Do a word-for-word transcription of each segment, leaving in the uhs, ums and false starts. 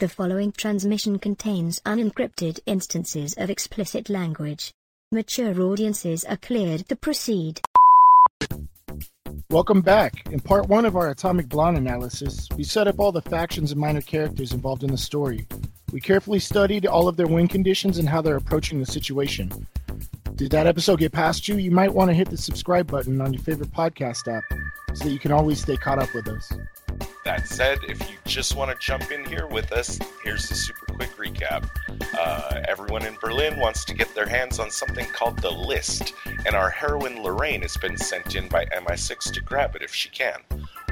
The following transmission contains unencrypted instances of explicit language. Mature audiences are cleared to proceed. Welcome back. In part one of our Atomic Blonde analysis, we set up all the factions and minor characters involved in the story. We carefully studied all of their win conditions and how they're approaching the situation. Did that episode get past you? You might want to hit the subscribe button on your favorite podcast app so that you can always stay caught up with us. That said, if you just want to jump in here with us, here's the super quick recap. Uh, everyone in Berlin wants to get their hands on something called the List, and our heroine Lorraine has been sent in by M I six to grab it if she can.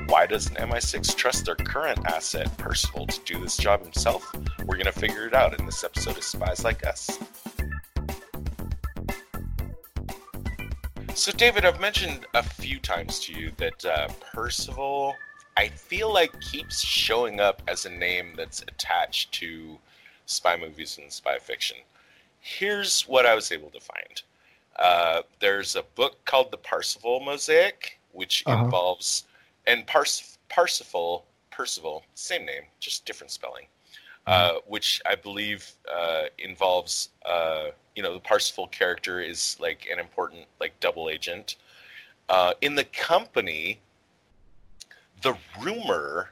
Why doesn't M I six trust their current asset, Percival, to do this job himself? We're going to figure it out in this episode of Spies Like Us. So, David, I've mentioned a few times to you that uh, Perceval, I feel like, keeps showing up as a name that's attached to spy movies and spy fiction. Here's what I was able to find. Uh, there's a book called The Parsifal Mosaic, which uh-huh. involves, and Pars- Parsifal, Perceval, same name, just different spelling, uh, which I believe uh, involves, uh, you know, the Parsifal character is like an important, like, double agent. Uh, in the company, the rumor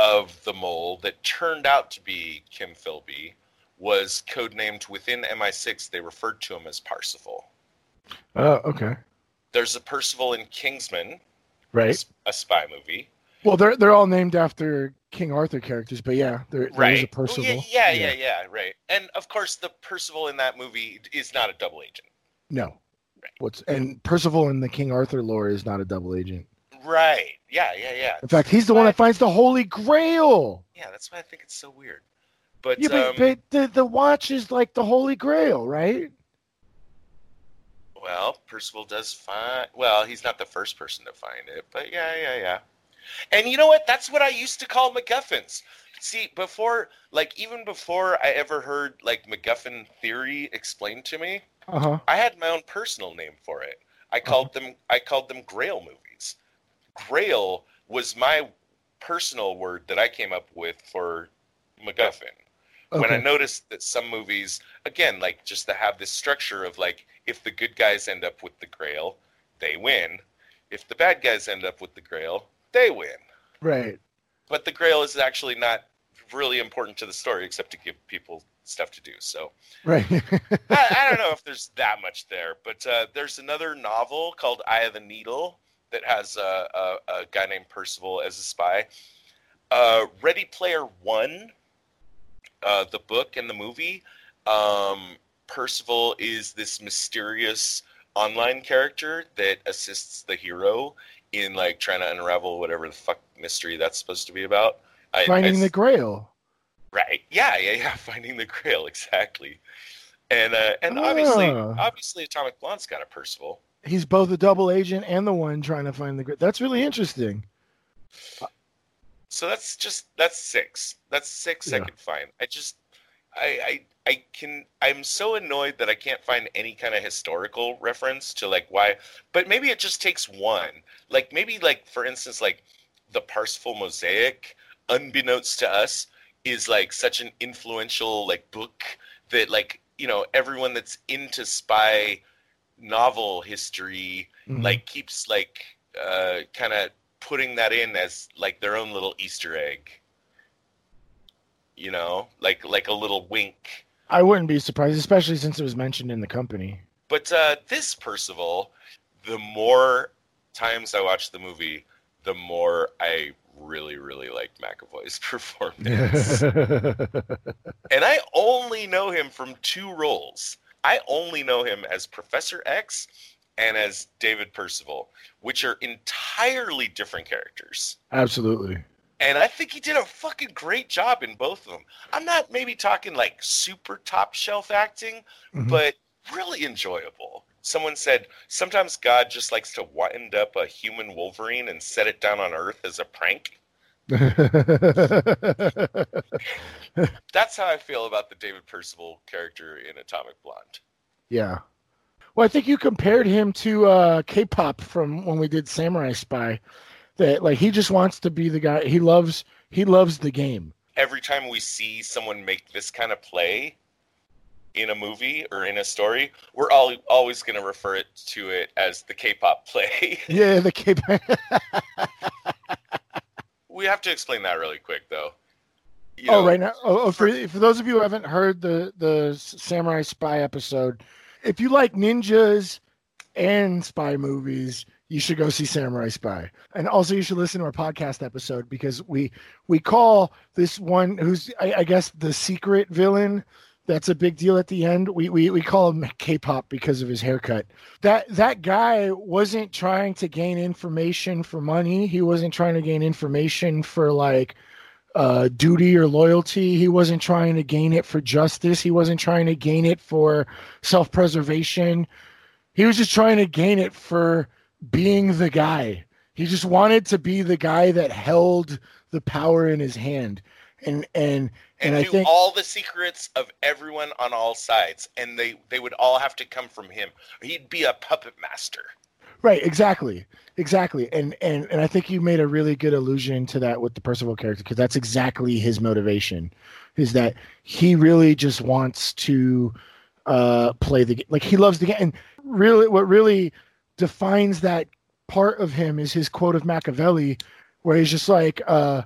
of the mole that turned out to be Kim Philby was codenamed within M I six. They referred to him as Parsifal. Oh, uh, okay. There's a Percival in Kingsman, right? A spy movie. Well, they're they're all named after King Arthur characters, but yeah, there, right. there is a Percival. Well, yeah, yeah, yeah, yeah, yeah, right. And of course, the Percival in that movie is not a double agent. No. Right. What's and Percival in the King Arthur lore is not a double agent. Right. Yeah, yeah, yeah. In fact, he's the one that finds the Holy Grail. Yeah, that's why I think it's so weird. But, yeah, but, um, but the, the watch is like the Holy Grail, right? Well, Percival does find... Well, he's not the first person to find it, but yeah, yeah, yeah. And you know what? That's what I used to call MacGuffins. See, before... Like, even before I ever heard, like, MacGuffin theory explained to me, uh-huh. I had my own personal name for it. I called uh-huh. them. I called them Grail movies. Grail was my personal word that I came up with for MacGuffin. Okay. When I noticed that some movies, again, like just to have this structure of like, if the good guys end up with the Grail, they win. If the bad guys end up with the Grail, they win. Right. But the Grail is actually not really important to the story except to give people stuff to do. So right. I, I don't know if there's that much there, but uh, there's another novel called Eye of the Needle that has a, a, a guy named Percival as a spy. Uh, Ready Player One, uh, the book and the movie, um, Percival is this mysterious online character that assists the hero in like trying to unravel whatever the fuck mystery that's supposed to be about. I, finding I, the Grail. Right. Yeah, yeah, yeah. Finding the Grail, exactly. And uh, and ah. obviously, obviously, Atomic Blonde's got a Percival. He's both the double agent and the one trying to find the grid. That's really interesting. So that's just that's six. That's six yeah. I can find. I just I, I I can I'm so annoyed that I can't find any kind of historical reference to like why. But maybe it just takes one. Like maybe like for instance like the Parsifal Mosaic, unbeknownst to us, is like such an influential like book that like you know everyone that's into spy novel history mm-hmm. like keeps like uh kind of putting that in as like their own little Easter egg, you know, like like a little wink. I wouldn't be surprised, especially since it was mentioned in the company. But uh this Percival, the more times I watch the movie, the more I really really like McAvoy's performance. And I only know him from two roles. I only know him as Professor X and as David Percival, which are entirely different characters. Absolutely. And I think he did a fucking great job in both of them. I'm not maybe talking like super top shelf acting, mm-hmm. but really enjoyable. Someone said, sometimes God just likes to wind up a human Wolverine and set it down on Earth as a prank. That's how I feel about the David Percival character in Atomic Blonde. Yeah. Well, I think you compared him to uh, K-pop from when we did Samurai Spy. That like he just wants to be the guy. He loves he loves the game. every time we see someone make this kind of play in a movie or in a story, we're all, always going to refer it to it as the K-pop play. Yeah, the K-pop. We have to explain that really quick, though. You oh, know, right now. Oh, oh for, for those of you who haven't heard the, the Samurai Spy episode, if you like ninjas and spy movies, you should go see Samurai Spy. And also you should listen to our podcast episode, because we we call this one who's, I, I guess, the secret villain. That's a big deal at the end. We we we call him K-pop because of his haircut. That that guy wasn't trying to gain information for money. He wasn't trying to gain information for like uh, duty or loyalty. He wasn't trying to gain it for justice. He wasn't trying to gain it for self-preservation. He was just trying to gain it for being the guy. He just wanted to be the guy that held the power in his hand. And and and, and I think all the secrets of everyone on all sides, and they, they would all have to come from him. He'd be a puppet master. Right, exactly. Exactly. And and, and I think you made a really good allusion to that with the Percival character, because that's exactly his motivation, is that he really just wants to uh, play the game. Like, he loves the game. And really, what really defines that part of him is his quote of Machiavelli, where he's just like... Uh,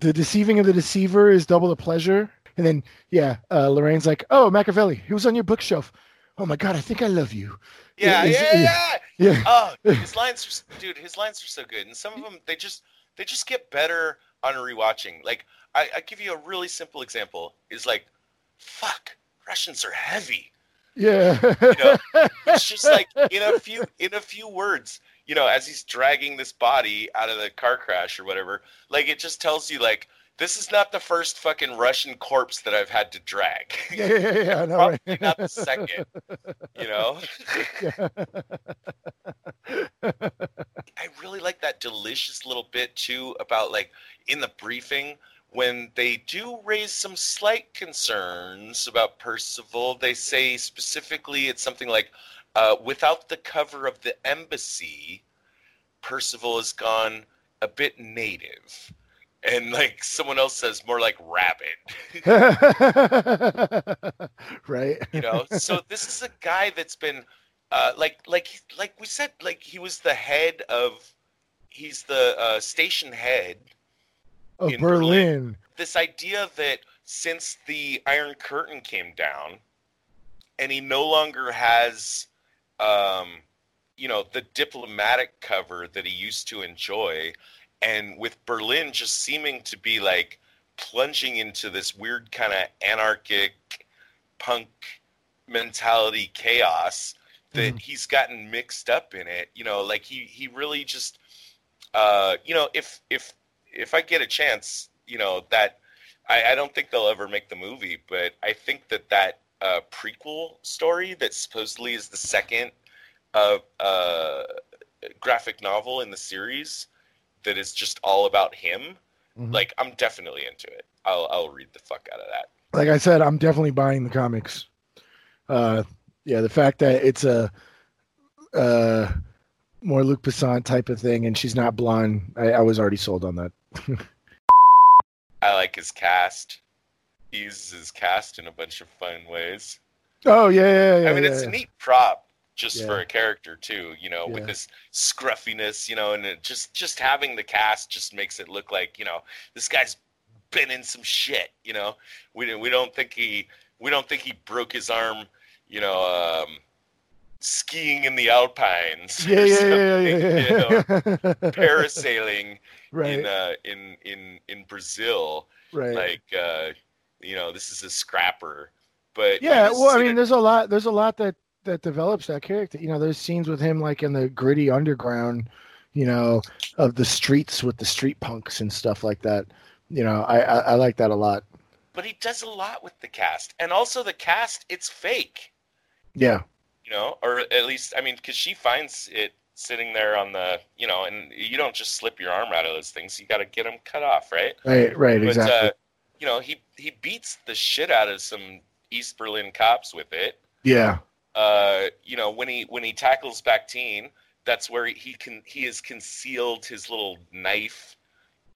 the deceiving of the deceiver is double the pleasure. And then, yeah, uh, Lorraine's like, oh, Machiavelli, he was on your bookshelf. Oh, my God, I think I love you. Yeah, is, yeah, yeah, yeah, yeah. Oh, his lines, are, dude, his lines are so good. And some of them, they just they just get better on rewatching. Like, I, I give you a really simple example. Is like, fuck, Russians are heavy. Yeah. You know, it's just like, in a few in a few words, you know, as he's dragging this body out of the car crash or whatever, like, it just tells you, like, this is not the first fucking Russian corpse that I've had to drag. Yeah, yeah, yeah. No, probably right. Not the second, you know? Yeah. I really like that delicious little bit, too, about, like, in the briefing, when they do raise some slight concerns about Percival, they say specifically it's something like, Uh, without the cover of the embassy, Percival has gone a bit native. And, like, someone else says more like rabid. Right. You know, so this is a guy that's been, uh, like, like, like we said, like, he was the head of, he's the uh, station head. Of Berlin. Berlin. This idea that since the Iron Curtain came down, and he no longer has... Um, you know, the diplomatic cover that he used to enjoy, and with Berlin just seeming to be like plunging into this weird kind of anarchic punk mentality chaos that mm. he's gotten mixed up in it. You know, like he, he really just, uh, you know, if, if, if I get a chance, you know, that I, I don't think they'll ever make the movie, but I think that that, Uh, prequel story that supposedly is the second uh, uh, graphic novel in the series that is just all about him. Mm-hmm. Like, I'm definitely into it. I'll I'll read the fuck out of that. Like I said, I'm definitely buying the comics. Uh, yeah, the fact that it's a uh, more Luc Besson type of thing, and she's not blonde, I, I was already sold on that. I like his cast. He uses his cast in a bunch of fun ways. Oh, yeah, yeah, yeah. I mean, yeah, it's yeah. a neat prop just yeah. for a character, too, you know, yeah. with this scruffiness, you know, and it just, just having the cast just makes it look like, you know, this guy's been in some shit, you know. We, we don't think he we don't think he broke his arm, you know, um, skiing in the Alpines. Yeah, yeah, yeah, yeah, yeah. You know, parasailing right. in, uh, in, in, in Brazil. Right. Like, uh, you know, this is a scrapper, but yeah. Well, I mean, there's a lot, there's a lot that, that develops that character. You know, there's scenes with him, like in the gritty underground, you know, of the streets with the street punks and stuff like that. You know, I, I, I like that a lot, but he does a lot with the cast, and also the cast, it's fake. Yeah. You know, or at least, I mean, cause she finds it sitting there on the, you know, and you don't just slip your arm out of those things. You got to get them cut off. Right. Right. Right. But, exactly. Uh, you know, he, he beats the shit out of some East Berlin cops with it. Yeah. Uh, you know, when he when he tackles Bactine, that's where he, he can he has concealed his little knife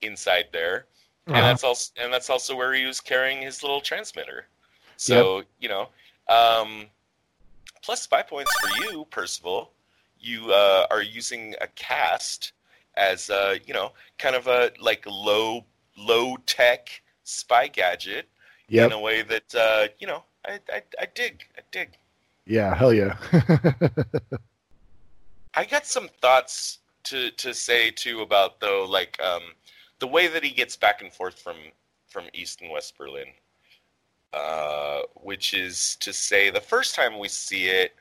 inside there. and uh-huh. that's also and that's also where he was carrying his little transmitter. So yep. you know, um, plus spy points for you, Perceval. You uh, are using a cast as uh, you know, kind of a like low low tech spy gadget yep. in a way that uh, you know I, I I dig I dig. Yeah, hell yeah. I got some thoughts to, to say too about though, like um, the way that he gets back and forth from from East and West Berlin, uh, which is to say, the first time we see it,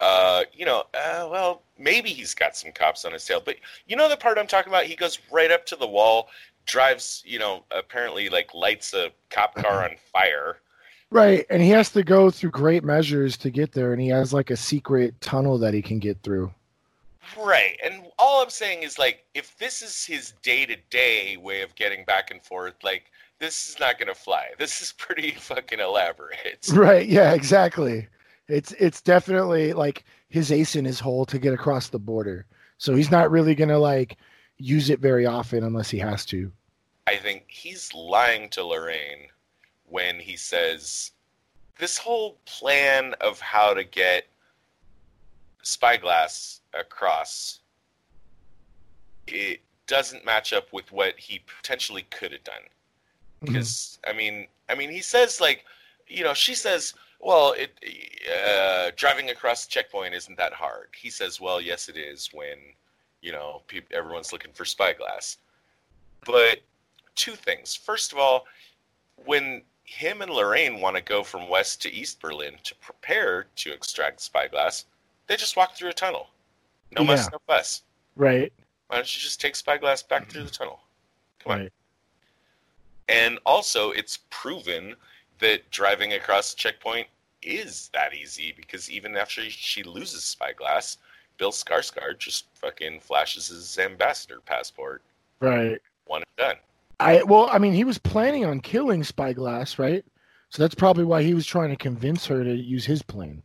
uh, you know, uh, well, maybe he's got some cops on his tail, but you know the part I'm talking about. He goes right up to the wall, drives, you know, apparently like lights a cop car on fire. Right, and he has to go through great measures to get there, and he has like a secret tunnel that he can get through. Right, and all I'm saying is, like, if this is his day-to-day way of getting back and forth, like, this is not going to fly. This is pretty fucking elaborate. Right, yeah, exactly. It's it's definitely, like, his ace in his hole to get across the border. So he's not really going to, like, use it very often unless he has to. I think he's lying to Lorraine when he says, this whole plan of how to get Spyglass across, it doesn't match up with what he potentially could have done. Because mm-hmm. I mean, I mean, he says like, you know, she says, well, it uh, driving across the checkpoint isn't that hard. He says, well, yes, it is when you know pe- everyone's looking for Spyglass. But two things. First of all, when him and Lorraine want to go from West to East Berlin to prepare to extract Spyglass, they just walk through a tunnel. No yeah. muss, no fuss. Right. Why don't you just take Spyglass back through the tunnel? Come right. on. And also, it's proven that driving across the checkpoint is that easy, because even after she loses Spyglass, Bill Skarsgård just fucking flashes his ambassador passport. Right. One and done. I Well, I mean, he was planning on killing Spyglass, right? So that's probably why he was trying to convince her to use his plane.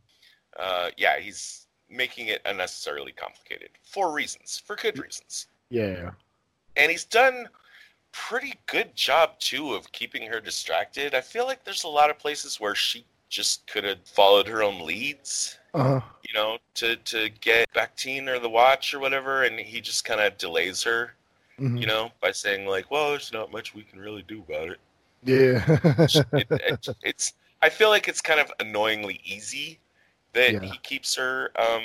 Uh, yeah, he's making it unnecessarily complicated for reasons, for good reasons. Yeah. And he's done pretty good job too of keeping her distracted. I feel like there's a lot of places where she just could have followed her own leads, uh-huh. you know, to, to get Bactine or the watch or whatever. And he just kind of delays her, mm-hmm. you know, by saying like, well, there's not much we can really do about it. Yeah. it, it, it's, I feel like it's kind of annoyingly easy that yeah. he keeps her, um,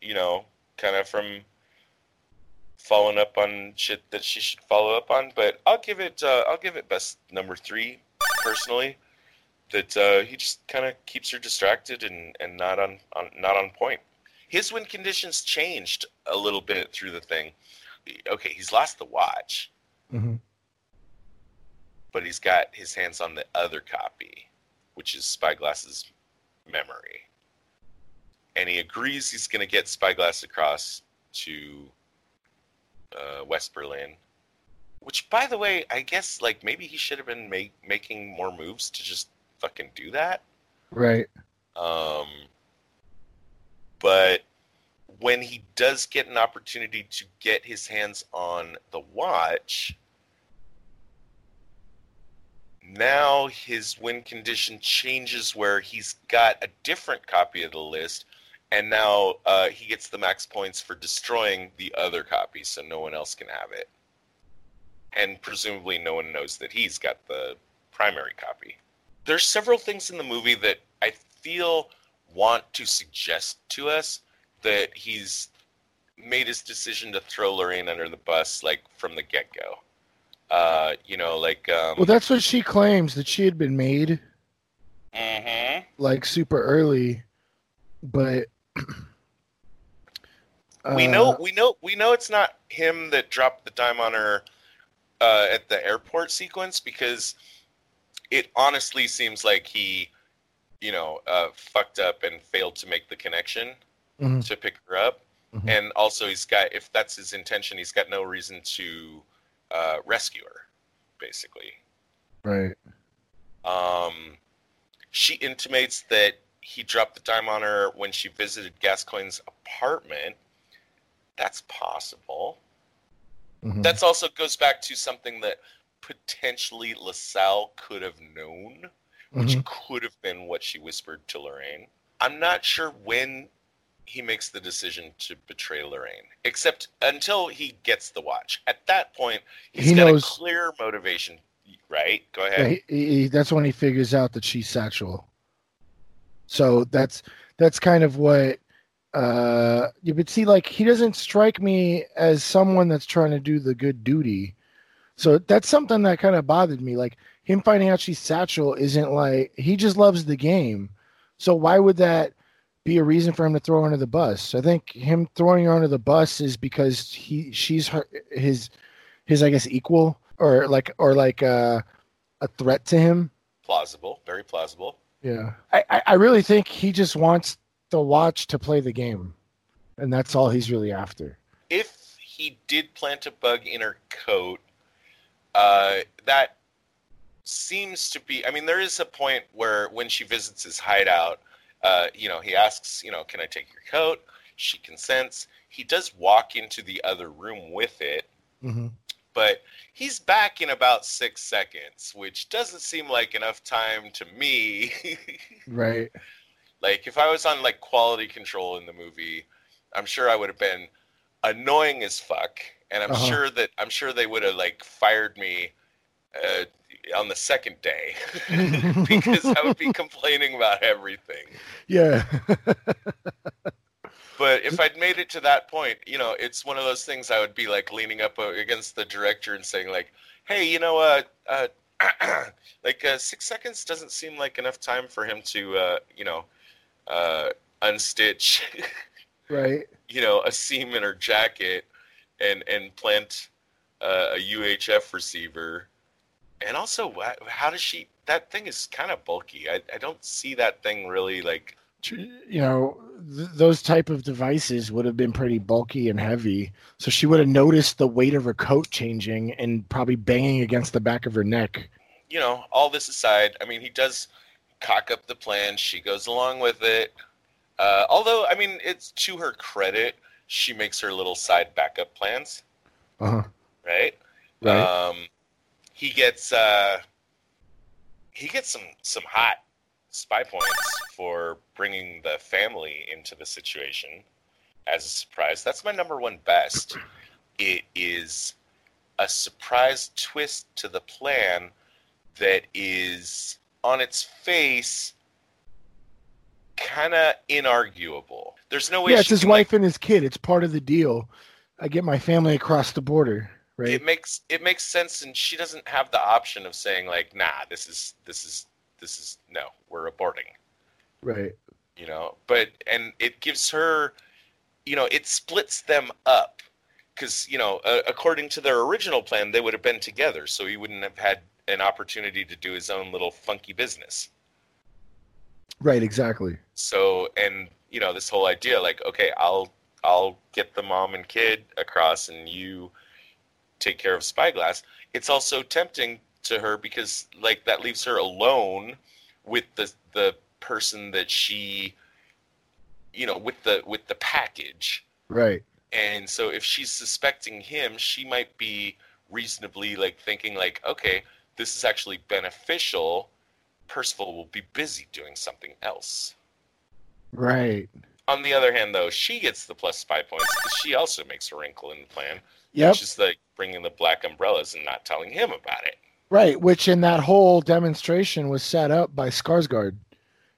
you know, kind of from following up on shit that she should follow up on. But I'll give it, uh, I'll give it best number three personally. That uh, he just kind of keeps her distracted and, and not on, on not on point. His win conditions changed a little bit through the thing. Okay, he's lost the watch, mm-hmm. but he's got his hands on the other copy, which is Spyglass's memory, and he agrees he's going to get Spyglass across to uh, West Berlin, which, by the way, I guess like maybe he should have been make, making more moves to just fucking do that, right? Um, but when he does get an opportunity to get his hands on the watch, now his win condition changes where he's got a different copy of the list, and now uh, he gets the max points for destroying the other copy, so no one else can have it. And presumably no one knows that he's got the primary copy. There's several things in the movie that I feel want to suggest to us that he's made his decision to throw Lorraine under the bus, like, from the get-go. Uh, you know, like, um, well, that's what she claims, that she had been made mm-hmm. like super early, but uh, we know, we know, we know it's not him that dropped the dime on her, uh, at the airport sequence, because it honestly seems like he, you know, uh, fucked up and failed to make the connection mm-hmm. to pick her up. Mm-hmm. And also he's got, if that's his intention, he's got no reason to Uh, rescuer, basically. Right. Um, she intimates that he dropped the dime on her when she visited Gascoigne's apartment. That's possible. Mm-hmm. That's also goes back to something that potentially LaSalle could have known, which mm-hmm. could have been what she whispered to Lorraine. I'm not sure when he makes the decision to betray Lorraine, except until he gets the watch. At that point, he's he got knows, a clear motivation, right? Go ahead. Yeah, he, he, that's when he figures out that she's Satchel. So that's that's kind of what uh, you would see. Like, he doesn't strike me as someone that's trying to do the good duty. So that's something that kind of bothered me. Like, him finding out she's Satchel isn't like, he just loves the game. So why would that be a reason for him to throw her under the bus? I think him throwing her under the bus is because he, she's her, his, his, I guess, equal or like, or like uh, a threat to him. Plausible. Very plausible. Yeah. I, I really think he just wants the watch to play the game. And that's all he's really after. If he did plant a bug in her coat, Uh, that seems to be, I mean, there is a point where when she visits his hideout, uh, you know, he asks, you know, can I take your coat? She consents. He does walk into the other room with it, mm-hmm. but he's back in about six seconds, which doesn't seem like enough time to me. Right. Like, if I was on, like, quality control in the movie, I'm sure I would have been annoying as fuck. And I'm uh-huh. sure that I'm sure they would have like fired me uh, on the second day because I would be complaining about everything. Yeah. But if I'd made it to that point, you know, it's one of those things I would be like leaning up against the director and saying like, "Hey, you know, uh, uh like uh, six seconds doesn't seem like enough time for him to, uh, you know, uh, unstitch, right? You know, a seam in her jacket." And and plant uh, a U H F receiver, and also how does she? That thing is kind of bulky. I, I don't see that thing really like. You know, th- those type of devices would have been pretty bulky and heavy, so she would have noticed the weight of her coat changing and probably banging against the back of her neck. You know, all this aside, I mean, he does cock up the plan. She goes along with it. Uh, although, I mean, it's to her credit. She makes her little side backup plans, uh-huh. right? Right. Um, he gets uh, he gets some some hot spy points for bringing the family into the situation as a surprise. That's my number one best. It is a surprise twist to the plan that is on its face kind of inarguable. There's no way. Yeah, it's his wife like, and his kid. It's part of the deal. I get my family across the border, right? It makes it makes sense, and she doesn't have the option of saying like, "Nah, this is this is this is no, we're aborting." Right. You know, but and it gives her, you know, it splits them up because you know, uh, according to their original plan, they would have been together, so he wouldn't have had an opportunity to do his own little funky business. Right. Exactly. So and. You know, this whole idea, like, okay, I'll I'll get the mom and kid across and you take care of Spyglass. It's also tempting to her because, like, that leaves her alone with the the person that she, you know, with the with the package. Right. And so if she's suspecting him, she might be reasonably, like, thinking, like, okay, this is actually beneficial. Percival will be busy doing something else. Right. On the other hand, though, she gets the plus spy points because she also makes a wrinkle in the plan. Yep. Which is like bringing the black umbrellas and not telling him about it. Right, which in that whole demonstration was set up by Skarsgård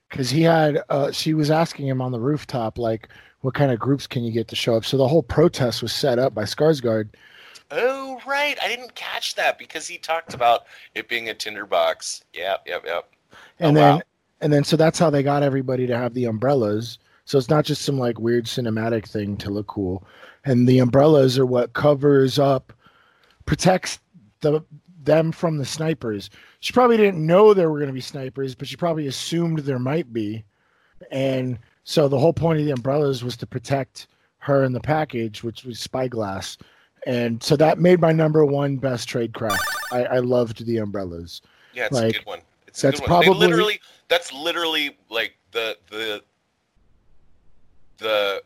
because he had, uh, she was asking him on the rooftop, like, what kind of groups can you get to show up? So the whole protest was set up by Skarsgård. Oh, right. I didn't catch that because he talked about it being a tinderbox. Yep, yep, yep. And oh, then. Wow. And then, so that's how they got everybody to have the umbrellas. So it's not just some like weird cinematic thing to look cool. And the umbrellas are what covers up, protects the them from the snipers. She probably didn't know there were going to be snipers, but she probably assumed there might be. And so the whole point of the umbrellas was to protect her and the package, which was Spyglass. And so that made my number one best tradecraft. I, I loved the umbrellas. Yeah, it's like, a good one. It's that's a good one. Probably they literally. That's literally like the the the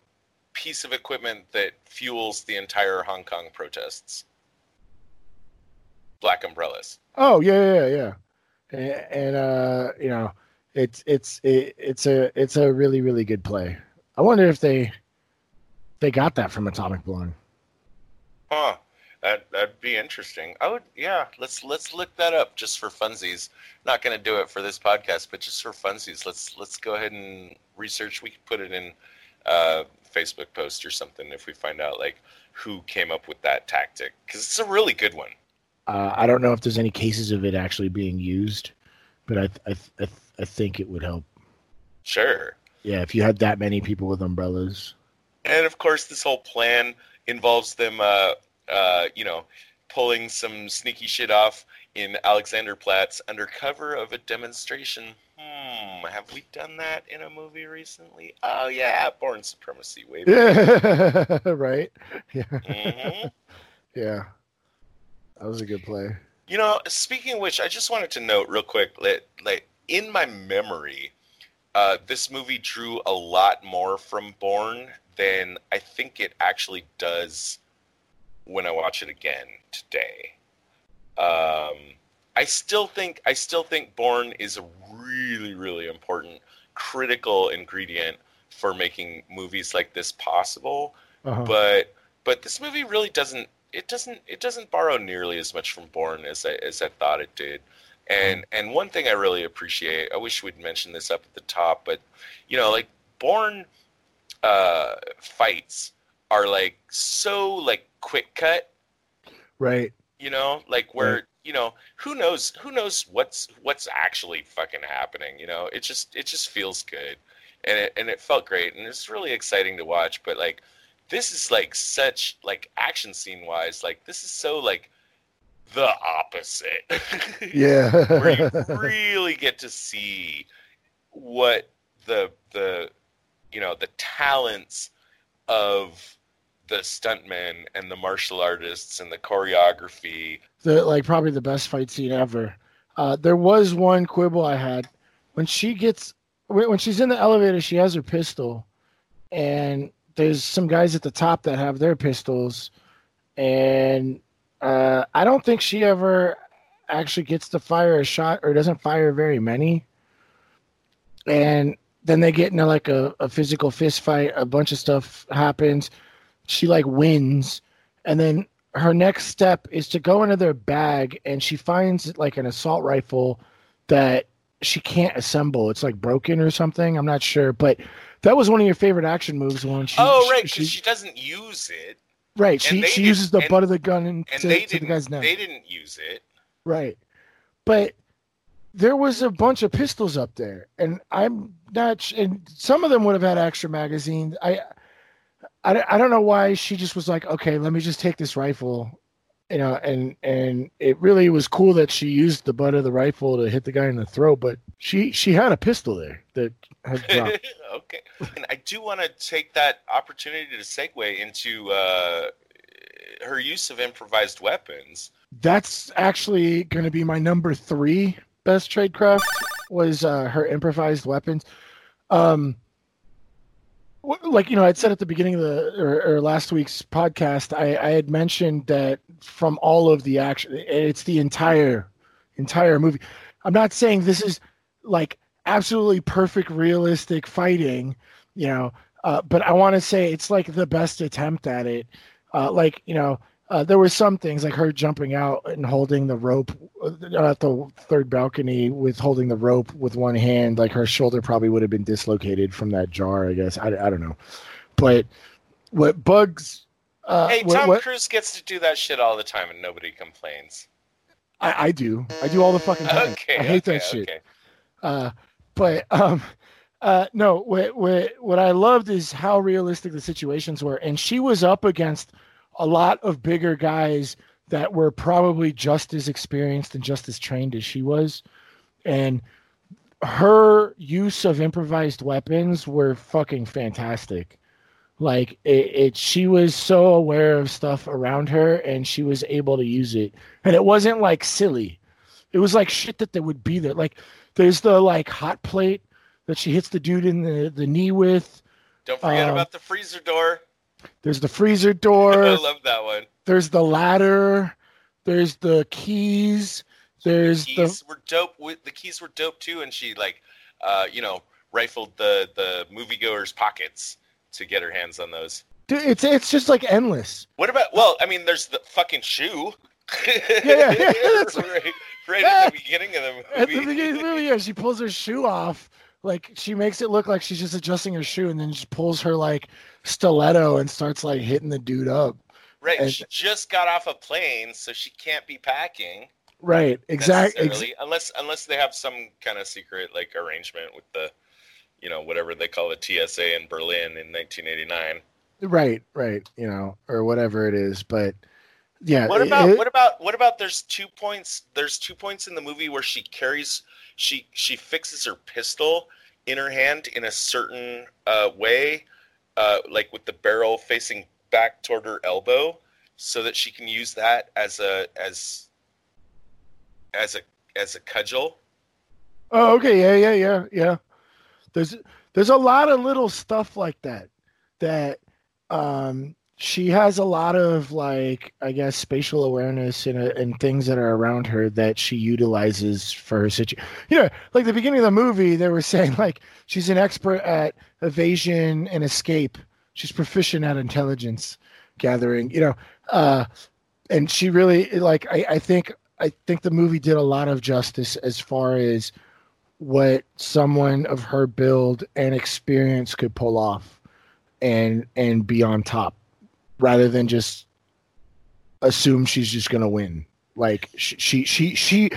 piece of equipment that fuels the entire Hong Kong protests. black umbrellas. Oh yeah, yeah, yeah. And, and uh, you know, it's it's it, it's a it's a really really good play. I wonder if they they got that from Atomic Blonde. Huh. That that'd be interesting. I would, yeah. Let's let's look that up just for funsies. Not going to do it for this podcast, but just for funsies, let's let's go ahead and research. We could put it in uh, Facebook post or something if we find out like who came up with that tactic, because it's a really good one. Uh, I don't know if there's any cases of it actually being used, but I th- I th- I, th- I think it would help. Sure. Yeah, if you had that many people with umbrellas. And of course, this whole plan involves them. Uh, Uh, you know, pulling some sneaky shit off in Alexanderplatz under cover of a demonstration. Hmm, have we done that in a movie recently? Oh, yeah, Bourne Supremacy. Way back. Right? Yeah. Mm-hmm. Yeah. That was a good play. You know, speaking of which, I just wanted to note real quick, like, like in my memory, uh, this movie drew a lot more from Bourne than I think it actually does when I watch it again today. Um, I still think I still think Bourne is a really, really important critical ingredient for making movies like this possible. Uh-huh. But but this movie really doesn't it doesn't it doesn't borrow nearly as much from Bourne as I as I thought it did. And and one thing I really appreciate, I wish we'd mentioned this up at the top, but you know, like Bourne uh, fights are like so like quick cut, right? You know, like where right. you know who knows who knows what's what's actually fucking happening. You know, it just it just feels good, and it and it felt great, and it's really exciting to watch. But like, this is like such like action scene wise, like this is so like the opposite. Yeah, where you really get to see what the the you know the talents of the stuntmen and the martial artists and the choreography. The, like probably the best fight scene ever. Uh, there was one quibble I had when she gets when she's in the elevator. She has her pistol, and there's some guys at the top that have their pistols, and uh, I don't think she ever actually gets to fire a shot or doesn't fire very many. And then they get into like a, a physical fist fight. A bunch of stuff happens. She like wins, and then her next step is to go into their bag, and she finds like an assault rifle that she can't assemble. It's like broken or something. I'm not sure, but that was one of your favorite action moves. When she, oh right, because she, she, she doesn't use it. Right, she she uses the and, butt of the gun and, and to, they to the guy's neck. They didn't use it. Right, but there was a bunch of pistols up there, and I'm not. Sh- and some of them would have had extra magazines. I. I don't know why she just was like, okay, let me just take this rifle, you know, and and it really was cool that she used the butt of the rifle to hit the guy in the throat, but she she had a pistol there that had dropped. Okay. And I do want to take that opportunity to segue into uh, her use of improvised weapons. That's actually going to be my number three best tradecraft was uh, her improvised weapons. Um Like, you know, I'd said at the beginning of the or, or last week's podcast, I, I had mentioned that from all of the action, it's the entire entire movie. I'm not saying this is like absolutely perfect, realistic fighting, you know, uh, but I want to say it's like the best attempt at it. Uh, like, you know, uh, there were some things like her jumping out and holding the rope at the third balcony with holding the rope with one hand, like her shoulder probably would have been dislocated from that jar, I guess. I, I don't know. But what bugs... Uh, hey, Tom what, Cruise gets to do that shit all the time and nobody complains. I, I do. I do all the fucking time. Okay, I hate okay, that shit. Okay. Uh, but um, uh, no, what, what, what I loved is how realistic the situations were. And she was up against a lot of bigger guys that were probably just as experienced and just as trained as she was. And her use of improvised weapons were fucking fantastic. Like it, it she was so aware of stuff around her and she was able to use it. And it wasn't like silly. It was like shit that there would be there. Like there's the like hot plate that she hits the dude in the, the knee with. Don't forget um, about the freezer door. There's the freezer door. I love that one. There's the ladder. There's the keys. There's the keys the... were dope. With the keys were dope too, and she like, uh, you know, rifled the the moviegoers' pockets to get her hands on those. Dude, it's it's just like endless. What about? Well, I mean, there's the fucking shoe. Yeah, yeah, that's right. Right yeah. At the beginning of the movie. At the beginning of the movie, yeah, she pulls her shoe off. Like, she makes it look like she's just adjusting her shoe, and then just pulls her, like, stiletto and starts, like, hitting the dude up. Right, and she just got off a plane, so she can't be packing. Right, exactly. Ex- unless unless they have some kind of secret, like, arrangement with the, you know, whatever they call the T S A in Berlin in nineteen eighty-nine. Right, right, you know, or whatever it is, but... Yeah. What about it, what about what about there's two points there's two points in the movie where she carries she she fixes her pistol in her hand in a certain uh, way, uh, like with the barrel facing back toward her elbow, so that she can use that as a as as a as a cudgel. Oh, okay, yeah, yeah, yeah, yeah. There's there's a lot of little stuff like that that um she has a lot of, like, I guess, spatial awareness and and things that are around her that she utilizes for her situation. You know, like the beginning of the movie, they were saying, like, she's an expert at evasion and escape. She's proficient at intelligence gathering, you know. Uh, and she really, like, I, I think I think the movie did a lot of justice as far as what someone of her build and experience could pull off and and be on top. Rather than just assume she's just gonna win, like she, she, she, she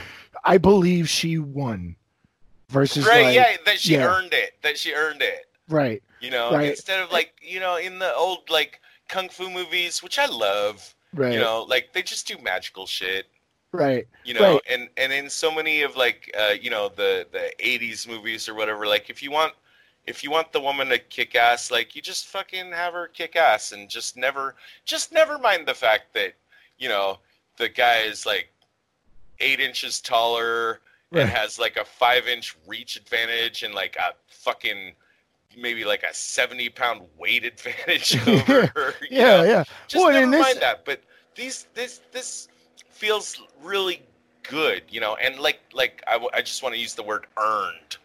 I believe she won. Versus, right? Like, yeah, that she yeah. earned it. That she earned it. Right. You know, right. Instead of like you know in the old like kung fu movies, which I love. Right. You know, like they just do magical shit. Right. You know, right. and and in so many of like uh, you know the the eighties movies or whatever, like if you want. If you want the woman to kick ass, like, you just fucking have her kick ass and just never, just never mind the fact that, you know, the guy is, like, eight inches taller right. and has, like, a five-inch reach advantage and, like, a fucking, maybe, like, a seventy-pound weight advantage over her. Yeah, know? Yeah. Just well, never mind this... that. But these, this this feels really good, you know, and, like, like I, I just want to use the word earned.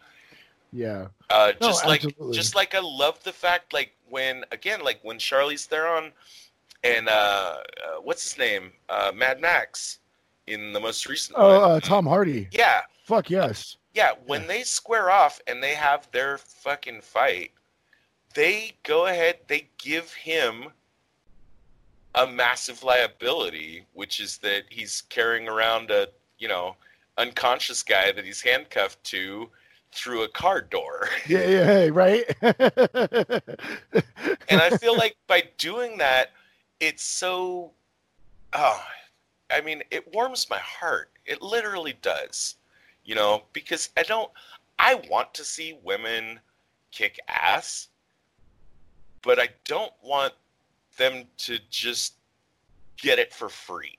Yeah. Uh, just no, like, absolutely. just like I love the fact, like when again, like when Charlize Theron and uh, uh, what's his name, uh, Mad Max, in the most recent. Oh, one. Uh, Tom Hardy. Yeah. Fuck yes. Yeah, when yeah. they square off and they have their fucking fight, they go ahead, they give him a massive liability, which is that he's carrying around a you know unconscious guy that he's handcuffed to. Through a car door. Yeah, yeah, right? And I feel like by doing that, it's so... Oh, I mean, it warms my heart. It literally does. You know, because I don't... I want to see women kick ass, but I don't want them to just get it for free.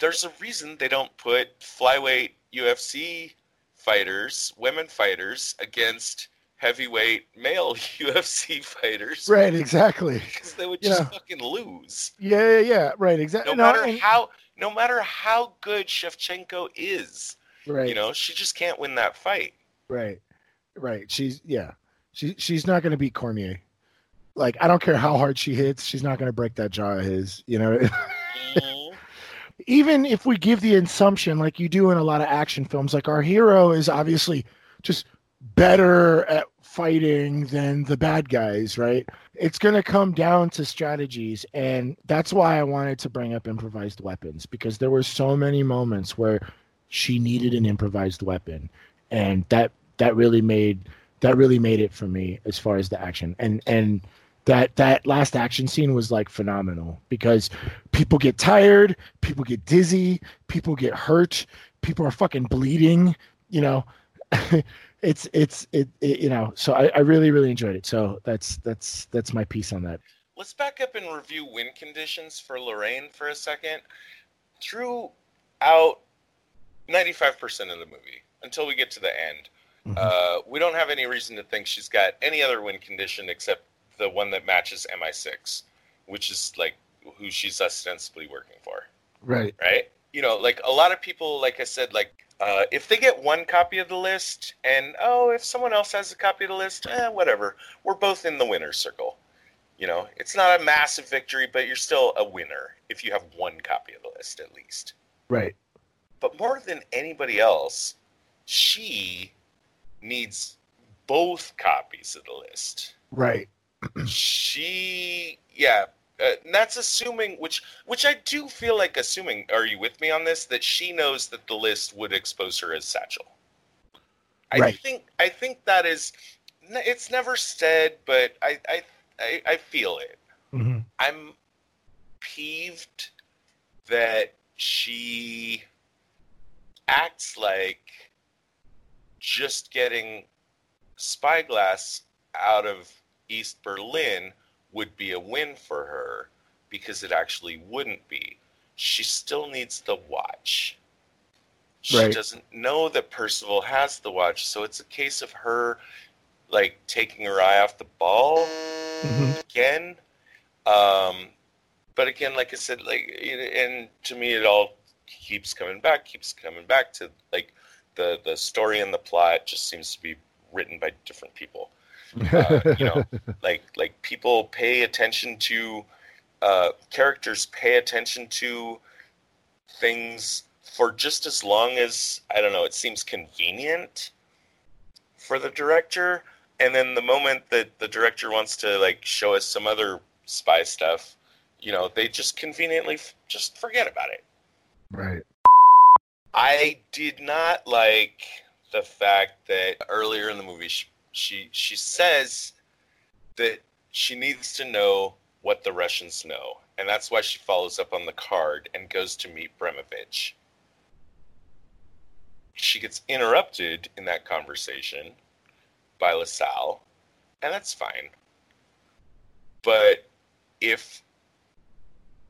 There's a reason they don't put flyweight U F C... fighters, women fighters, against heavyweight male U F C fighters. Right, exactly. Because they would just yeah. fucking lose. Yeah, yeah, yeah. Right, exactly. No, no matter I... how, no matter how good Shevchenko is, right. You know, she just can't win that fight. Right, right. She's yeah, she she's not going to beat Cormier. Like, I don't care how hard she hits, she's not going to break that jaw of his. You know. Even if we give the assumption, like you do in a lot of action films, like our hero is obviously just better at fighting than the bad guys, right? It's going to come down to strategies. And that's why I wanted to bring up improvised weapons, because there were so many moments where she needed an improvised weapon. And that, that really made, that really made it for me as far as the action. And, and, That that last action scene was like phenomenal because people get tired, people get dizzy, people get hurt, people are fucking bleeding. You know, it's it's it, it you know. So I, I really really enjoyed it. So that's that's that's my piece on that. Let's back up and review win conditions for Lorraine for a second. Throughout ninety-five percent of the movie until we get to the end, mm-hmm. uh, we don't have any reason to think she's got any other win condition except. The one that matches M I six, which is like who she's ostensibly working for. Right. Right. you know, like a lot of people, like I said, like uh, if they get one copy of the list and, oh, if someone else has a copy of the list, eh, whatever. We're both in the winner's circle. You know, it's not a massive victory, but you're still a winner if you have one copy of the list at least. Right. But more than anybody else, she needs both copies of the list. Right. She, yeah, uh, that's assuming, which which I do feel like assuming, are you with me on this, that she knows that the list would expose her as Satchel. Right. I think I think that is, it's never said, but I I, I, I feel it. Mm-hmm. I'm peeved that she acts like just getting Spyglass out of East Berlin would be a win for her, because it actually wouldn't be. She still needs the watch. She right. doesn't know that Perceval has the watch, so it's a case of her like taking her eye off the ball mm-hmm. again. Um, but again, like I said, like, and to me it all keeps coming back, keeps coming back to like the the story and the plot just seems to be written by different people. Uh, you know, like like people pay attention to uh, characters pay attention to things for just as long as, I don't know, it seems convenient for the director. And then the moment that the director wants to like show us some other spy stuff, you know, they just conveniently f- just forget about it. Right. I did not like the fact that earlier in the movie she She she says that she needs to know what the Russians know, and that's why she follows up on the card and goes to meet Bremovich. She gets interrupted in that conversation by LaSalle, and that's fine. But if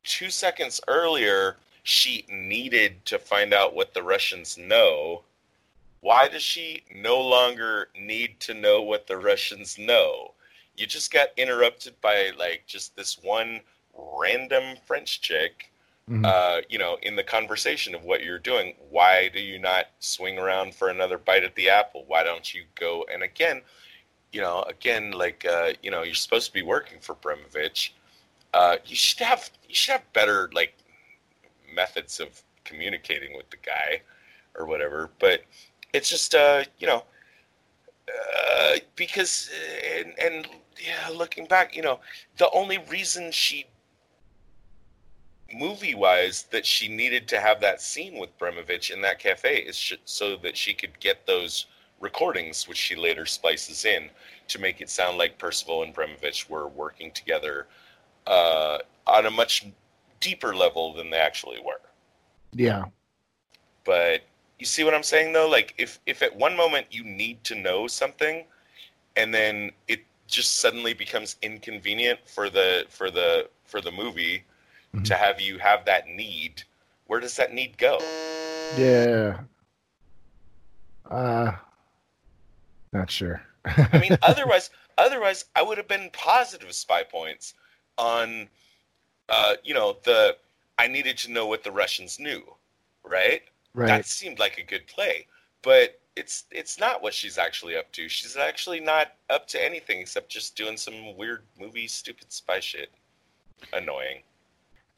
two seconds earlier she needed to find out what the Russians know, why does she no longer need to know what the Russians know? You just got interrupted by, like, just this one random French chick, mm-hmm. uh, you know, in the conversation of what you're doing. Why do you not swing around for another bite at the apple? Why don't you go? And again, you know, again, like, uh, you know, you're supposed to be working for Bremovich. Uh, you should have, you should have better, like, methods of communicating with the guy or whatever, but... It's just, uh, you know, uh, because, and, and yeah, looking back, you know, the only reason she, movie-wise, that she needed to have that scene with Bremovich in that cafe is sh- so that she could get those recordings, which she later splices in to make it sound like Percival and Bremovich were working together uh, on a much deeper level than they actually were. Yeah. But... You see what I'm saying, though? Like, if, if at one moment you need to know something, and then it just suddenly becomes inconvenient for the for the for the movie mm-hmm. to have you have that need, where does that need go? Yeah. Uh, not sure. I mean, otherwise, otherwise, I would have been positive spy points on, uh, you know, the I needed to know what the Russians knew, right? Right. That seemed like a good play, but it's it's not what she's actually up to. She's actually not up to anything except just doing some weird movie, stupid spy shit. Annoying.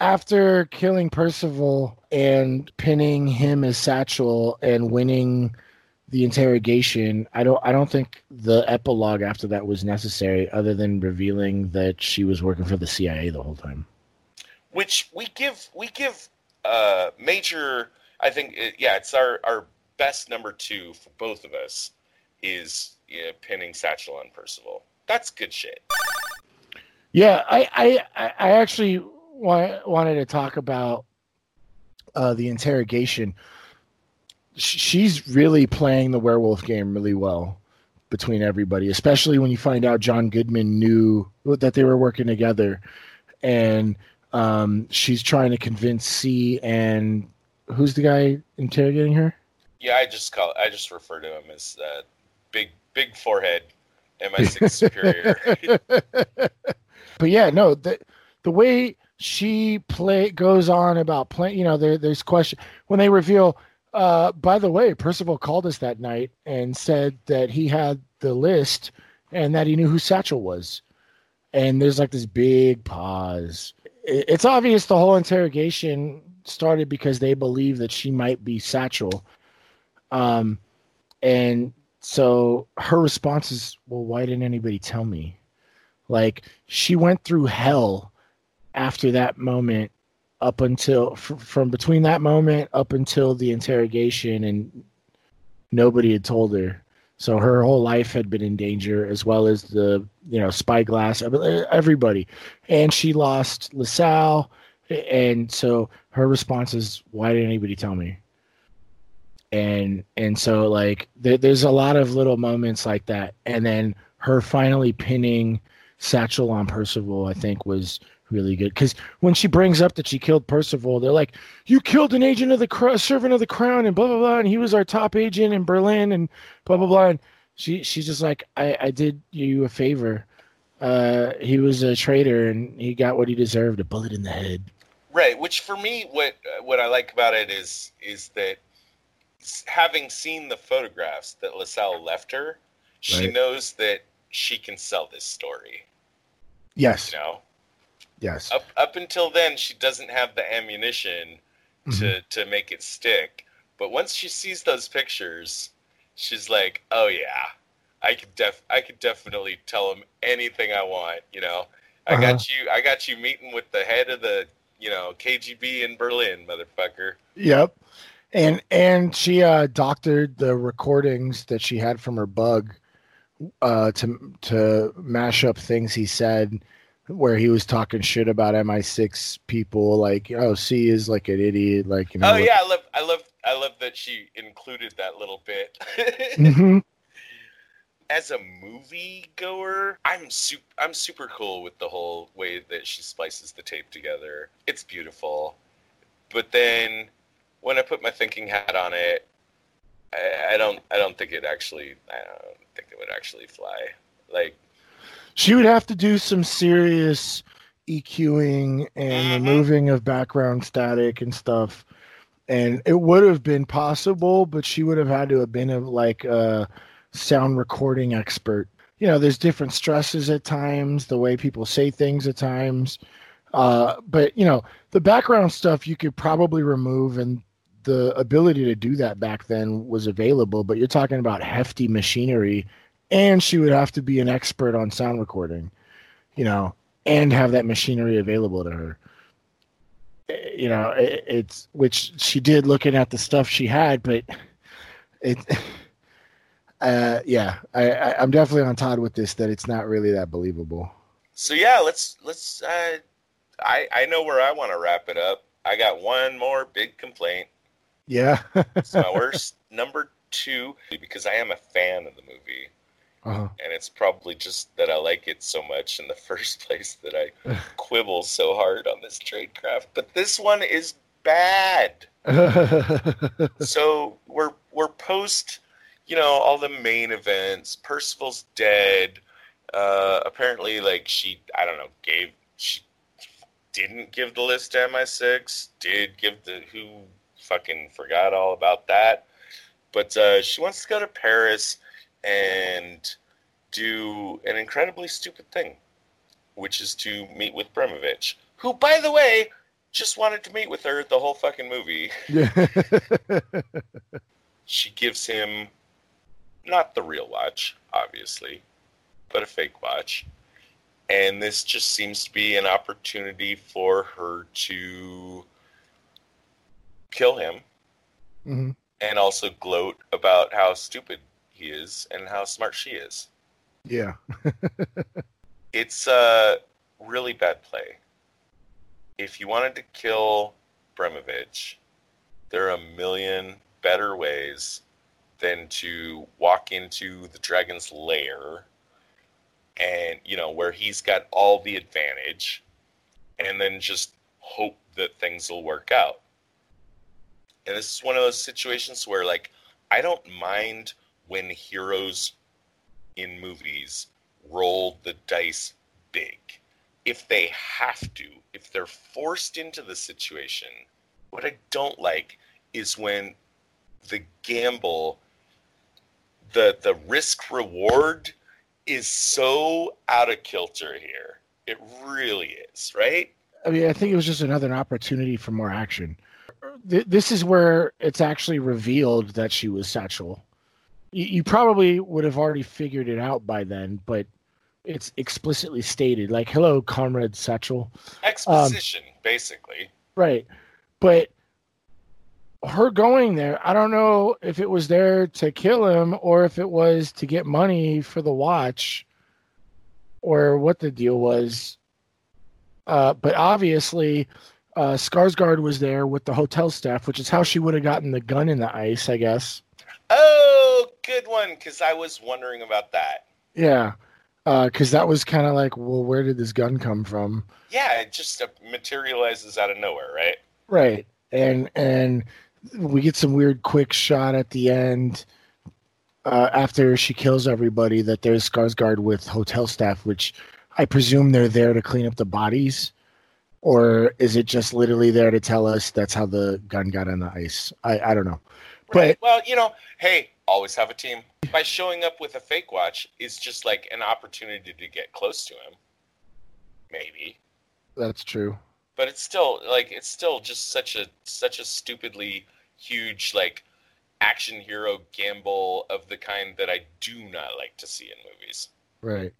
After killing Percival and pinning him as Satchel and winning the interrogation, I don't I don't think the epilogue after that was necessary, other than revealing that she was working for the C I A the whole time. Which we give we give uh, major. I think, it, yeah, it's our, our best number two for both of us is yeah, pinning Satchel on Percival. That's good shit. Yeah, I I, I actually wa- wanted to talk about uh, the interrogation. Sh- she's really playing the werewolf game really well between everybody, especially when you find out John Goodman knew that they were working together. And um, she's trying to convince C and... Who's the guy interrogating her? Yeah, I just call. I just refer to him as uh, big, big forehead, M I six superior. But yeah, no, the the way she play goes on about playing, you know, there, there's question when they reveal, uh, by the way, Perceval called us that night and said that he had the list and that he knew who Satchel was. And there's like this big pause. It's obvious the whole interrogation started because they believe that she might be Satchel. Um, and so her response is, well, why didn't anybody tell me? Like, she went through hell after that moment up until f- from between that moment up until the interrogation, and nobody had told her. So her whole life had been in danger, as well as the, you know, Spyglass, everybody. And she lost LaSalle. And so her response is, why didn't anybody tell me? And, and so like, there, there's a lot of little moments like that. And then her finally pinning Satchel on Perceval, I think, was really good, because when she brings up that she killed Perceval, they're like, you killed an agent of the cr- servant of the crown and blah blah blah, and he was our top agent in Berlin and blah blah blah. And she she's just like, I, I did you a favor. Uh, he was a traitor and he got what he deserved, a bullet in the head. Right, which for me, what what I like about it is is that having seen the photographs that LaSalle left her, right, she knows that she can sell this story. Yes. You know? Yes. Up up until then, she doesn't have the ammunition to mm-hmm. to make it stick. But once she sees those pictures, she's like, "Oh yeah, I could def I could definitely tell him anything I want." You know, I uh-huh. got you. I got you meeting with the head of the you know K G B in Berlin, motherfucker. Yep. And and she uh, doctored the recordings that she had from her bug uh, to to mash up things he said, where he was talking shit about M I six people, like, oh, C is like an idiot, like, you know. Oh yeah, I love, I love, I love that she included that little bit. mm-hmm. As a movie goer, I'm super, I'm super cool with the whole way that she splices the tape together. It's beautiful, but then when I put my thinking hat on it, I, I don't, I don't think it actually, I don't think it would actually fly, like. She would have to do some serious EQing and removing of background static and stuff. And it would have been possible, but she would have had to have been a, like a sound recording expert. You know, there's different stresses at times, the way people say things at times. Uh, but, you know, the background stuff you could probably remove, and the ability to do that back then was available. But you're talking about hefty machinery. And she would have to be an expert on sound recording, you know, and have that machinery available to her. You know, it, it's, which she did looking at the stuff she had, but it, uh, yeah, I, I, I'm definitely on Todd with this, that it's not really that believable. So yeah, let's, let's, uh, I, I know where I want to wrap it up. I got one more big complaint. Yeah. It's my worst number two, because I am a fan of the movie. Uh-huh. And it's probably just that I like it so much in the first place that I quibble so hard on this tradecraft. But this one is bad. So we're we're post, you know, all the main events. Percival's dead. Uh, apparently, like she, I don't know, gave she didn't give the list to M I six. Did give the who fucking forgot all about that. But uh, she wants to go to Paris and do an incredibly stupid thing, which is to meet with Bremovich, who, by the way, just wanted to meet with her the whole fucking movie. Yeah. She gives him not the real watch, obviously, but a fake watch. And this just seems to be an opportunity for her to kill him mm-hmm. and also gloat about how stupid he is and how smart she is. Yeah. It's a really bad play. If you wanted to kill Bremovich, there are a million better ways than to walk into the dragon's lair and, you know, where he's got all the advantage, and then just hope that things will work out. And this is one of those situations where, like, I don't mind when heroes in movies roll the dice big. if they have to, if they're forced into the situation. What I don't like is when the gamble, the the risk reward is so out of kilter here. It really is, right? I mean, I think it was just another opportunity for more action. This is where it's actually revealed that she was Satchel. You probably would have already figured it out by then, but it's explicitly stated, like, hello, Comrade Satchel. Exposition, um, basically. Right. But her going there, I don't know if it was there to kill him or if it was to get money for the watch or what the deal was. Uh, but obviously, uh, Skarsgård was there with the hotel staff, which is how she would have gotten the gun in the ice, I guess. Oh, good one, because I was wondering about that. Yeah, because uh, that was kind of like, well, where did this gun come from? Yeah, it just uh, materializes out of nowhere, right? Right, and and we get some weird quick shot at the end uh, after she kills everybody that there's Skarsgård with hotel staff, which I presume they're there to clean up the bodies, or is it just literally there to tell us that's how the gun got on the ice? I, I don't know. Right. But, well, you know, hey, always have a team. By showing up with a fake watch is just like an opportunity to get close to him. Maybe. That's true. But it's still like it's still just such a such a stupidly huge like action hero gamble of the kind that I do not like to see in movies. Right.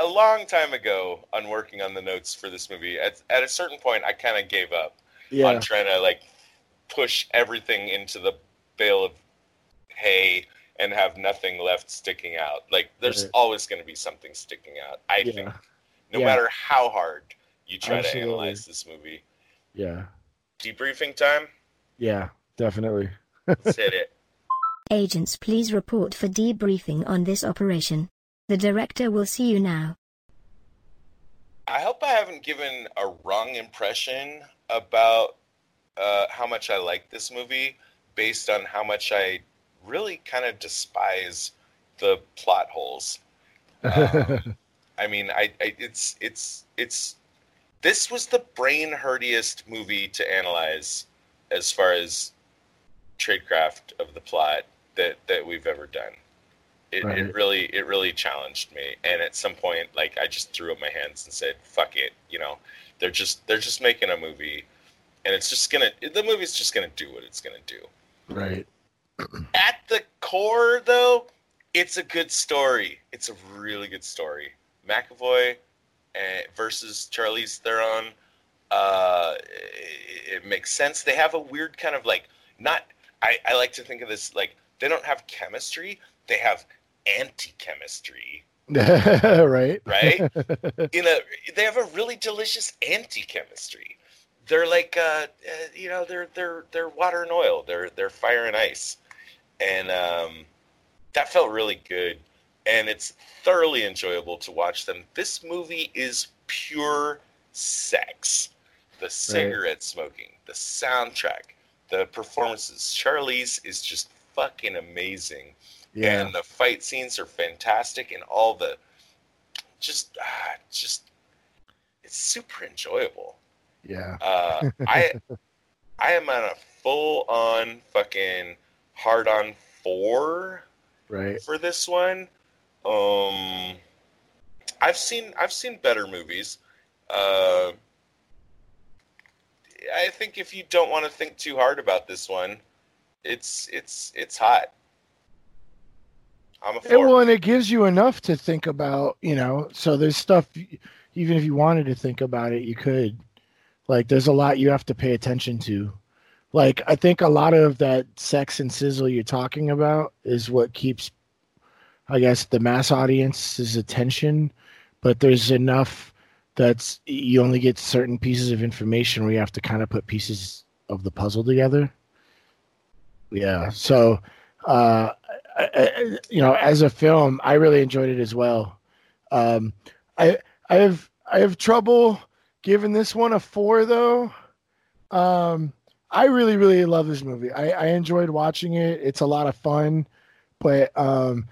A long time ago, on working on the notes for this movie, at at a certain point, I kind of gave up yeah. on trying to like push everything into the bale of hay and have nothing left sticking out. Like, there's right. always going to be something sticking out, I yeah. think. No yeah. matter how hard you try Absolutely. to analyze this movie. Yeah. Debriefing time? Yeah, definitely. Let's hit it. Agents, please report for debriefing on this operation. The director will see you now. I hope I haven't given a wrong impression about uh, how much I like this movie based on how much I really kind of despise the plot holes. Um, I mean, I, I it's it's it's this was the brain hurtiest movie to analyze as far as tradecraft of the plot that, that we've ever done. It, right. it really, it really challenged me, and at some point, like I just threw up my hands and said, "Fuck it," you know. They're just, they're just making a movie, and it's just gonna, the movie's just gonna do what it's gonna do. Right. At the core, though, it's a good story. It's a really good story. McAvoy versus Charlize Theron. Uh, it, it makes sense. They have a weird kind of like not. I, I like to think of this like they don't have chemistry. They have anti-chemistry, right? Right. In a, they have a really delicious anti-chemistry. They're like, uh, uh, you know, they're they're they're water and oil. They're they're fire and ice, and um, that felt really good. And it's thoroughly enjoyable to watch them. This movie is pure sex. The cigarette right. smoking, the soundtrack, the performances. Charlize is just fucking amazing. Yeah. And the fight scenes are fantastic, and all the just, ah, just it's super enjoyable. Yeah, uh, I, I am on a full-on fucking hard-on four, right? For this one, um, I've seen I've seen better movies. Uh, I think if you don't want to think too hard about this one, it's it's it's hot. I'm a four. Well, and it gives you enough to think about, you know, so there's stuff, even if you wanted to think about it, you could. Like, there's a lot you have to pay attention to. Like, I think a lot of that sex and sizzle you're talking about is what keeps, I guess, the mass audience's attention. But there's enough that's, you only get certain pieces of information where you have to kind of put pieces of the puzzle together. Yeah, so... uh I, you know, as a film, I really enjoyed it as well. Um, I I have I have trouble giving this one a four, though. Um, I really, really love this movie. I, I enjoyed watching it. It's a lot of fun. But um,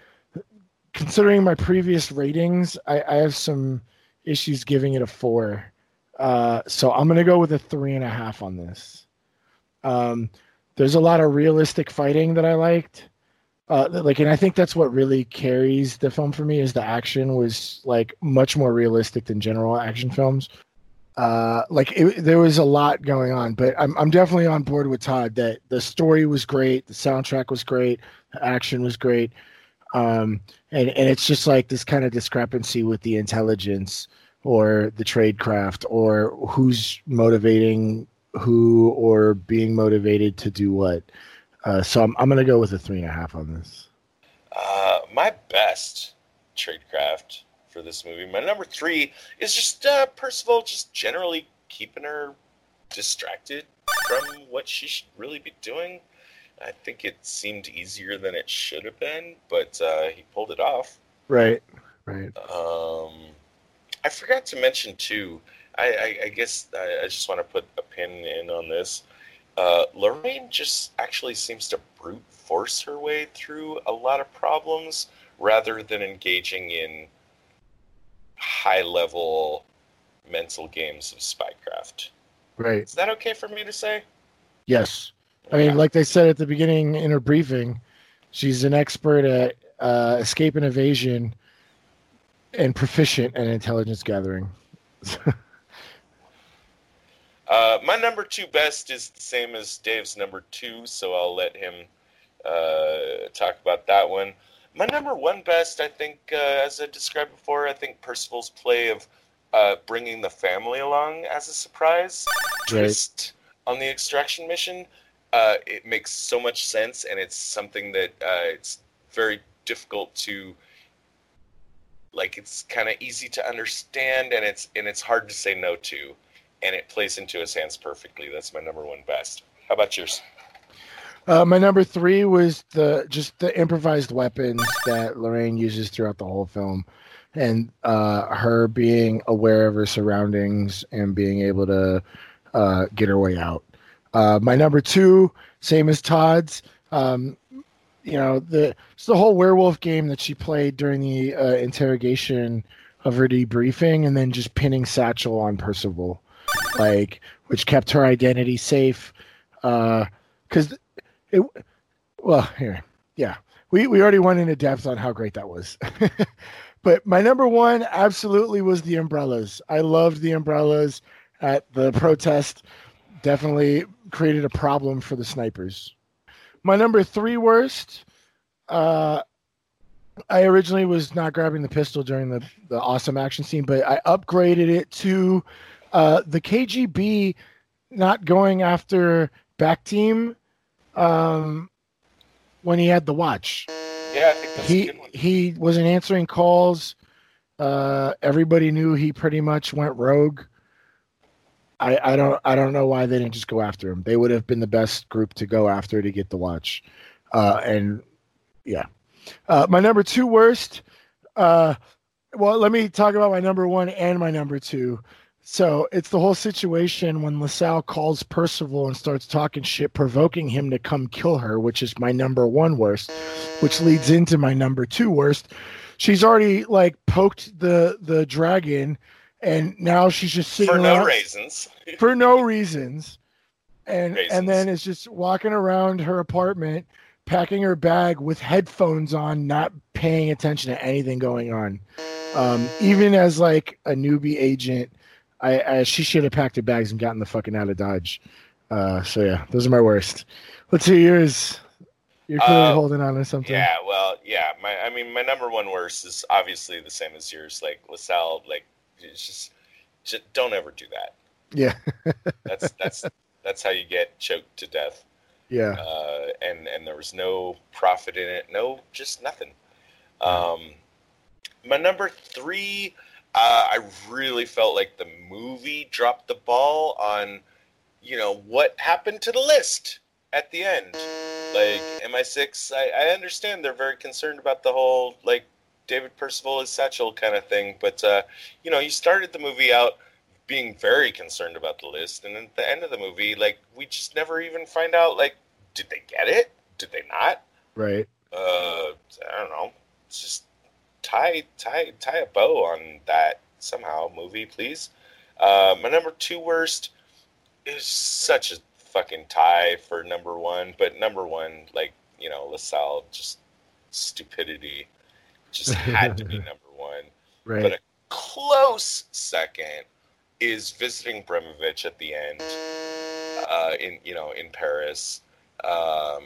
considering my previous ratings, I, I have some issues giving it a four. Uh, so I'm going to go with a three and a half on this. Um, there's a lot of realistic fighting that I liked. Uh, like, and I think that's what really carries the film for me, is the action was like much more realistic than general action films. Uh, like it, there was a lot going on, but I'm I'm definitely on board with Todd that the story was great, the soundtrack was great, the action was great, um, and and it's just like this kind of discrepancy with the intelligence or the tradecraft or who's motivating who or being motivated to do what. Uh, so I'm I'm gonna go with a three and a half on this. Uh, my best tradecraft for this movie, my number three is just uh, Perceval just generally keeping her distracted from what she should really be doing. I think it seemed easier than it should have been, but uh, he pulled it off. Right, right. Um, I forgot to mention too. I, I, I guess I, I just want to put a pin in on this. Uh, Lorraine just actually seems to brute force her way through a lot of problems rather than engaging in high-level mental games of spycraft. Right. Is that okay for me to say? Yes. I mean, yeah. Like they said at the beginning in her briefing, she's an expert at uh, escape and evasion and proficient at intelligence gathering. Uh, my number two best is the same as Dave's number two, so I'll let him uh, talk about that one. My number one best, I think, uh, as I described before, I think Percival's play of uh, bringing the family along as a surprise right. twist on the extraction mission. Uh, it makes so much sense, and it's something that uh, it's very difficult to... Like, it's kind of easy to understand, and it's and it's hard to say no to. And it plays into his hands perfectly. That's my number one best. How about yours? Uh, my number three was the just the improvised weapons that Lorraine uses throughout the whole film, and uh, her being aware of her surroundings and being able to uh, get her way out. Uh, my number two, same as Todd's, um, you know, the it's the whole werewolf game that she played during the uh, interrogation of her debriefing, and then just pinning Satchel on Percival. Like, which kept her identity safe, because uh, it. Well, here, yeah, we we already went into depth on how great that was, but my number one absolutely was the umbrellas. I loved the umbrellas at the protest. Definitely created a problem for the snipers. My number three worst. Uh, I originally was not grabbing the pistol during the the awesome action scene, but I upgraded it to. Uh, the K G B not going after Bactine um, when he had the watch. Yeah, I think that's he, a good one. He wasn't answering calls. Uh, everybody knew he pretty much went rogue. I, I don't I don't know why they didn't just go after him. They would have been the best group to go after to get the watch. Uh, and yeah, uh, my number two worst. Uh, well, let me talk about my number one and my number two. So it's the whole situation when LaSalle calls Percival and starts talking shit, provoking him to come kill her, which is my number one worst, which leads into my number two worst. She's already like poked the, the dragon, and now she's just sitting for no reasons, for no reasons, and reasons. And then is just walking around her apartment, packing her bag with headphones on, not paying attention to anything going on, um, even as like a newbie agent. I, I she should have packed her bags and gotten the fucking out of Dodge. Uh, so yeah, those are my worst. Let's hear yours. You're clearly uh, holding on to something. Yeah, well, yeah. My, I mean, my number one worst is obviously the same as yours. Like LaSalle, like it's just, just don't ever do that. Yeah, that's that's that's how you get choked to death. Yeah. Uh, and and there was no profit in it. No, just nothing. Um, my number three. Uh, I really felt like the movie dropped the ball on, you know, what happened to the list at the end. Like, M I six, I, I understand they're very concerned about the whole, like, David Percival is Satchel kind of thing. But, uh, you know, you started the movie out being very concerned about the list. And at the end of the movie, like, we just never even find out, like, did they get it? Did they not? Right. Uh, I don't know. It's just... Tie tie tie a bow on that somehow movie, please. Uh, my number two worst is such a fucking tie for number one, but number one, like, you know, LaSalle, just stupidity just had to be number one. Right. But a close second is visiting Bremovich at the end, uh, in, you know, in Paris. Um,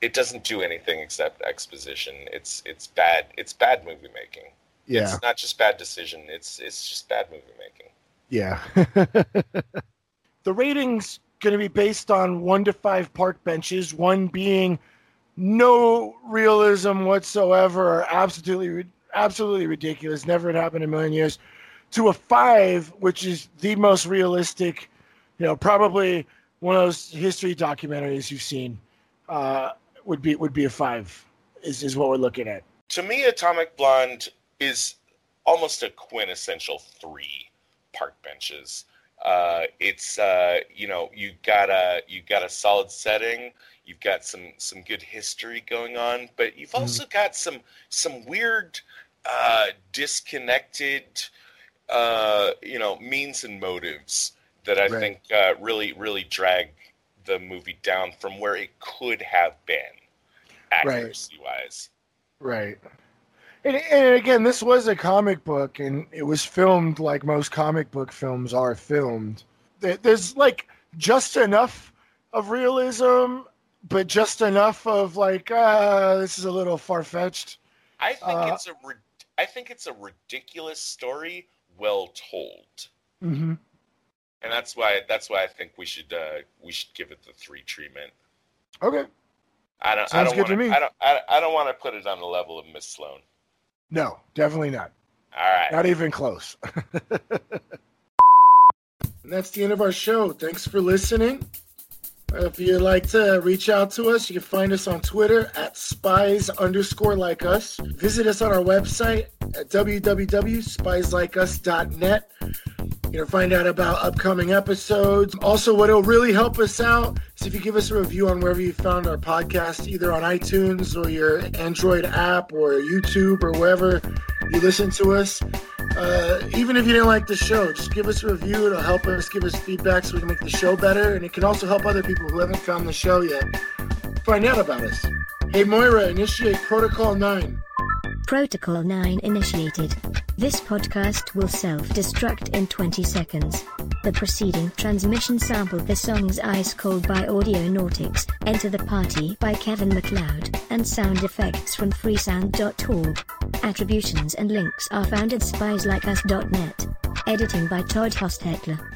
it doesn't do anything except exposition. It's, it's bad. It's bad movie making. Yeah. It's not just bad decision. It's, it's just bad movie making. Yeah. The rating's going to be based on one to five park benches, one being no realism whatsoever, or absolutely, absolutely ridiculous, never had happened in a million years, to a five, which is the most realistic, you know, probably one of those history documentaries you've seen, uh, would be would be a five, is, is what we're looking at. To me, Atomic Blonde is almost a quintessential three park benches. Uh, it's, uh, you know, you got a, you got a solid setting. You've got some, some good history going on, but you've also got some, some weird, uh, disconnected, uh, you know, means and motives that I right. think, uh, really, really drag the movie down from where it could have been accuracy wise. Right. Right. And, and again, this was a comic book, and it was filmed like most comic book films are filmed. There's like just enough of realism, but just enough of like, uh, this is a little far-fetched. I think uh, it's a, I think it's a ridiculous story, well told. Mm-hmm. And that's why that's why I think we should uh, we should give it the three treatment. Okay. I don't. Sounds I don't want to. I don't. I, I don't want to put it on the level of Miss Sloane. No, definitely not. All right. Not even close. And that's the end of our show. Thanks for listening. If you'd like to reach out to us, you can find us on Twitter at spies underscore like us. Visit us on our website at w w w dot spies like us dot net. You know, find out about upcoming episodes. Also, what will really help us out is if you give us a review on wherever you found our podcast, either on iTunes or your Android app or YouTube or wherever you listen to us. Uh, even if you didn't like the show, just give us a review. It'll help us, give us feedback so we can make the show better. And it can also help other people who haven't found the show yet find out about us. Hey, Moira, initiate Protocol nine. Protocol nine initiated. This podcast will self-destruct in twenty seconds. The preceding transmission sampled the songs Ice Cold by Audionautics, Enter the Party by Kevin MacLeod, and sound effects from freesound dot org. Attributions and links are found at spies like us dot net. Editing by Todd Hostetler.